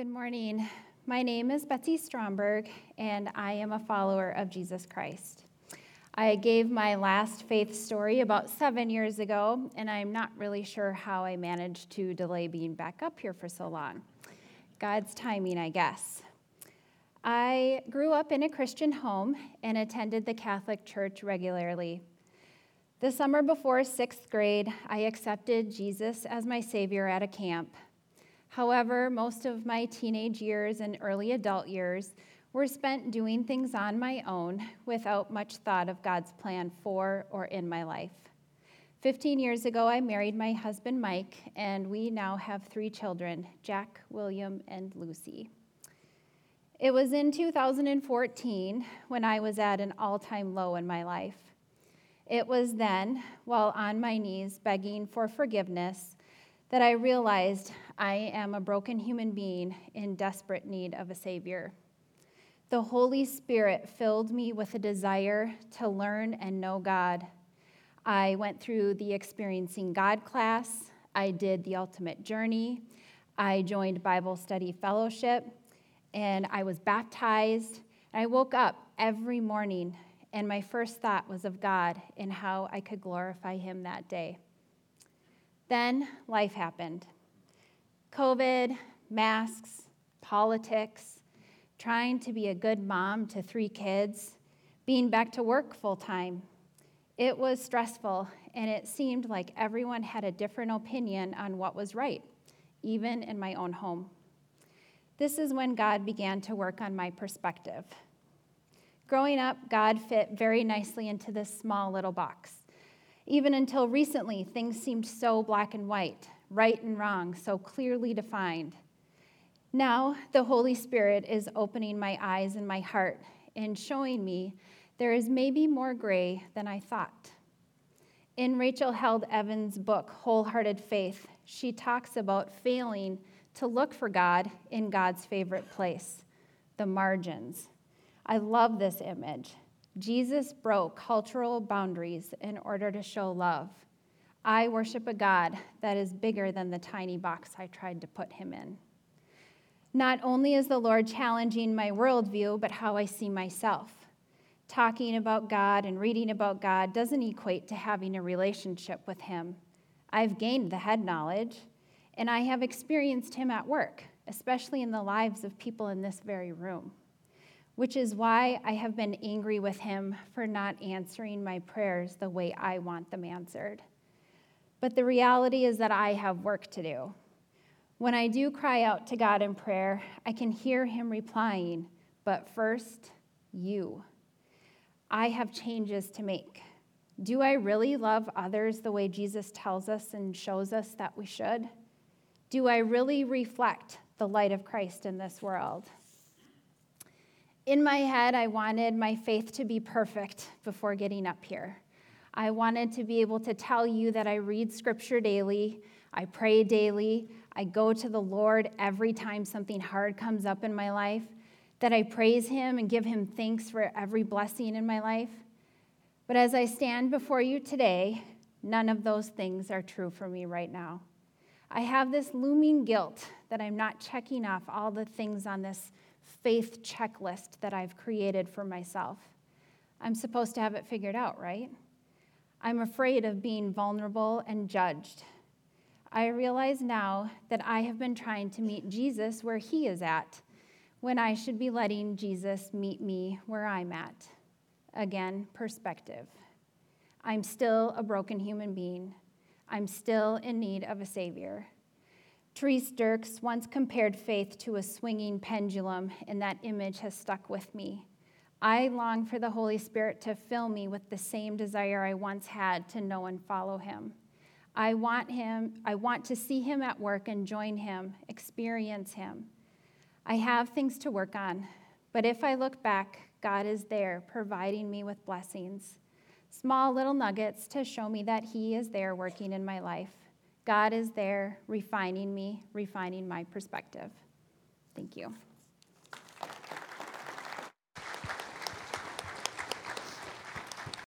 Good morning. My name is Betsy Stromberg, and I am a follower of Jesus Christ. I gave my last faith story about 7 years ago, and I'm not really sure how I managed to delay being back up here for so long. God's timing, I guess. I grew up in a Christian home and attended the Catholic Church regularly. The summer before sixth grade, I accepted Jesus as my Savior at a camp. However, most of my teenage years and early adult years were spent doing things on my own without much thought of God's plan for or in my life. 15 years ago, I married my husband, Mike, and we now have 3 children, Jack, William, and Lucy. It was in 2014 when I was at an all-time low in my life. It was then, while on my knees begging for forgiveness, that I realized I am a broken human being in desperate need of a Savior. The Holy Spirit filled me with a desire to learn and know God. I went through the Experiencing God class. I did the Ultimate Journey. I joined Bible Study Fellowship, and I was baptized. I woke up every morning, and my first thought was of God and how I could glorify Him that day. Then life happened. COVID, masks, politics, trying to be a good mom to 3 kids, being back to work full time. It was stressful, and it seemed like everyone had a different opinion on what was right, even in my own home. This is when God began to work on my perspective. Growing up, God fit very nicely into this small little box. Even until recently, things seemed so black and white, right and wrong, so clearly defined. Now, the Holy Spirit is opening my eyes and my heart and showing me there is maybe more gray than I thought. In Rachel Held Evans' book, Wholehearted Faith, she talks about failing to look for God in God's favorite place, the margins. I love this image. Jesus broke cultural boundaries in order to show love. I worship a God that is bigger than the tiny box I tried to put Him in. Not only is the Lord challenging my worldview, but how I see myself. Talking about God and reading about God doesn't equate to having a relationship with Him. I've gained the head knowledge, and I have experienced Him at work, especially in the lives of people in this very room. Which is why I have been angry with Him for not answering my prayers the way I want them answered. But the reality is that I have work to do. When I do cry out to God in prayer, I can hear Him replying, but first, you. I have changes to make. Do I really love others the way Jesus tells us and shows us that we should? Do I really reflect the light of Christ in this world? In my head, I wanted my faith to be perfect before getting up here. I wanted to be able to tell you that I read Scripture daily, I pray daily, I go to the Lord every time something hard comes up in my life, that I praise Him and give Him thanks for every blessing in my life. But as I stand before you today, none of those things are true for me right now. I have this looming guilt that I'm not checking off all the things on this faith checklist that I've created for myself. I'm supposed to have it figured out, right? I'm afraid of being vulnerable and judged. I realize now that I have been trying to meet Jesus where He is at, when I should be letting Jesus meet me where I'm at. Again, perspective. I'm still a broken human being. I'm still in need of a Savior. Therese Dirks once compared faith to a swinging pendulum, and that image has stuck with me. I long for the Holy Spirit to fill me with the same desire I once had to know and follow Him. I want to see Him at work and join Him, experience Him. I have things to work on, but if I look back, God is there providing me with blessings. Small little nuggets to show me that He is there working in my life. God is there refining me, refining my perspective. Thank you.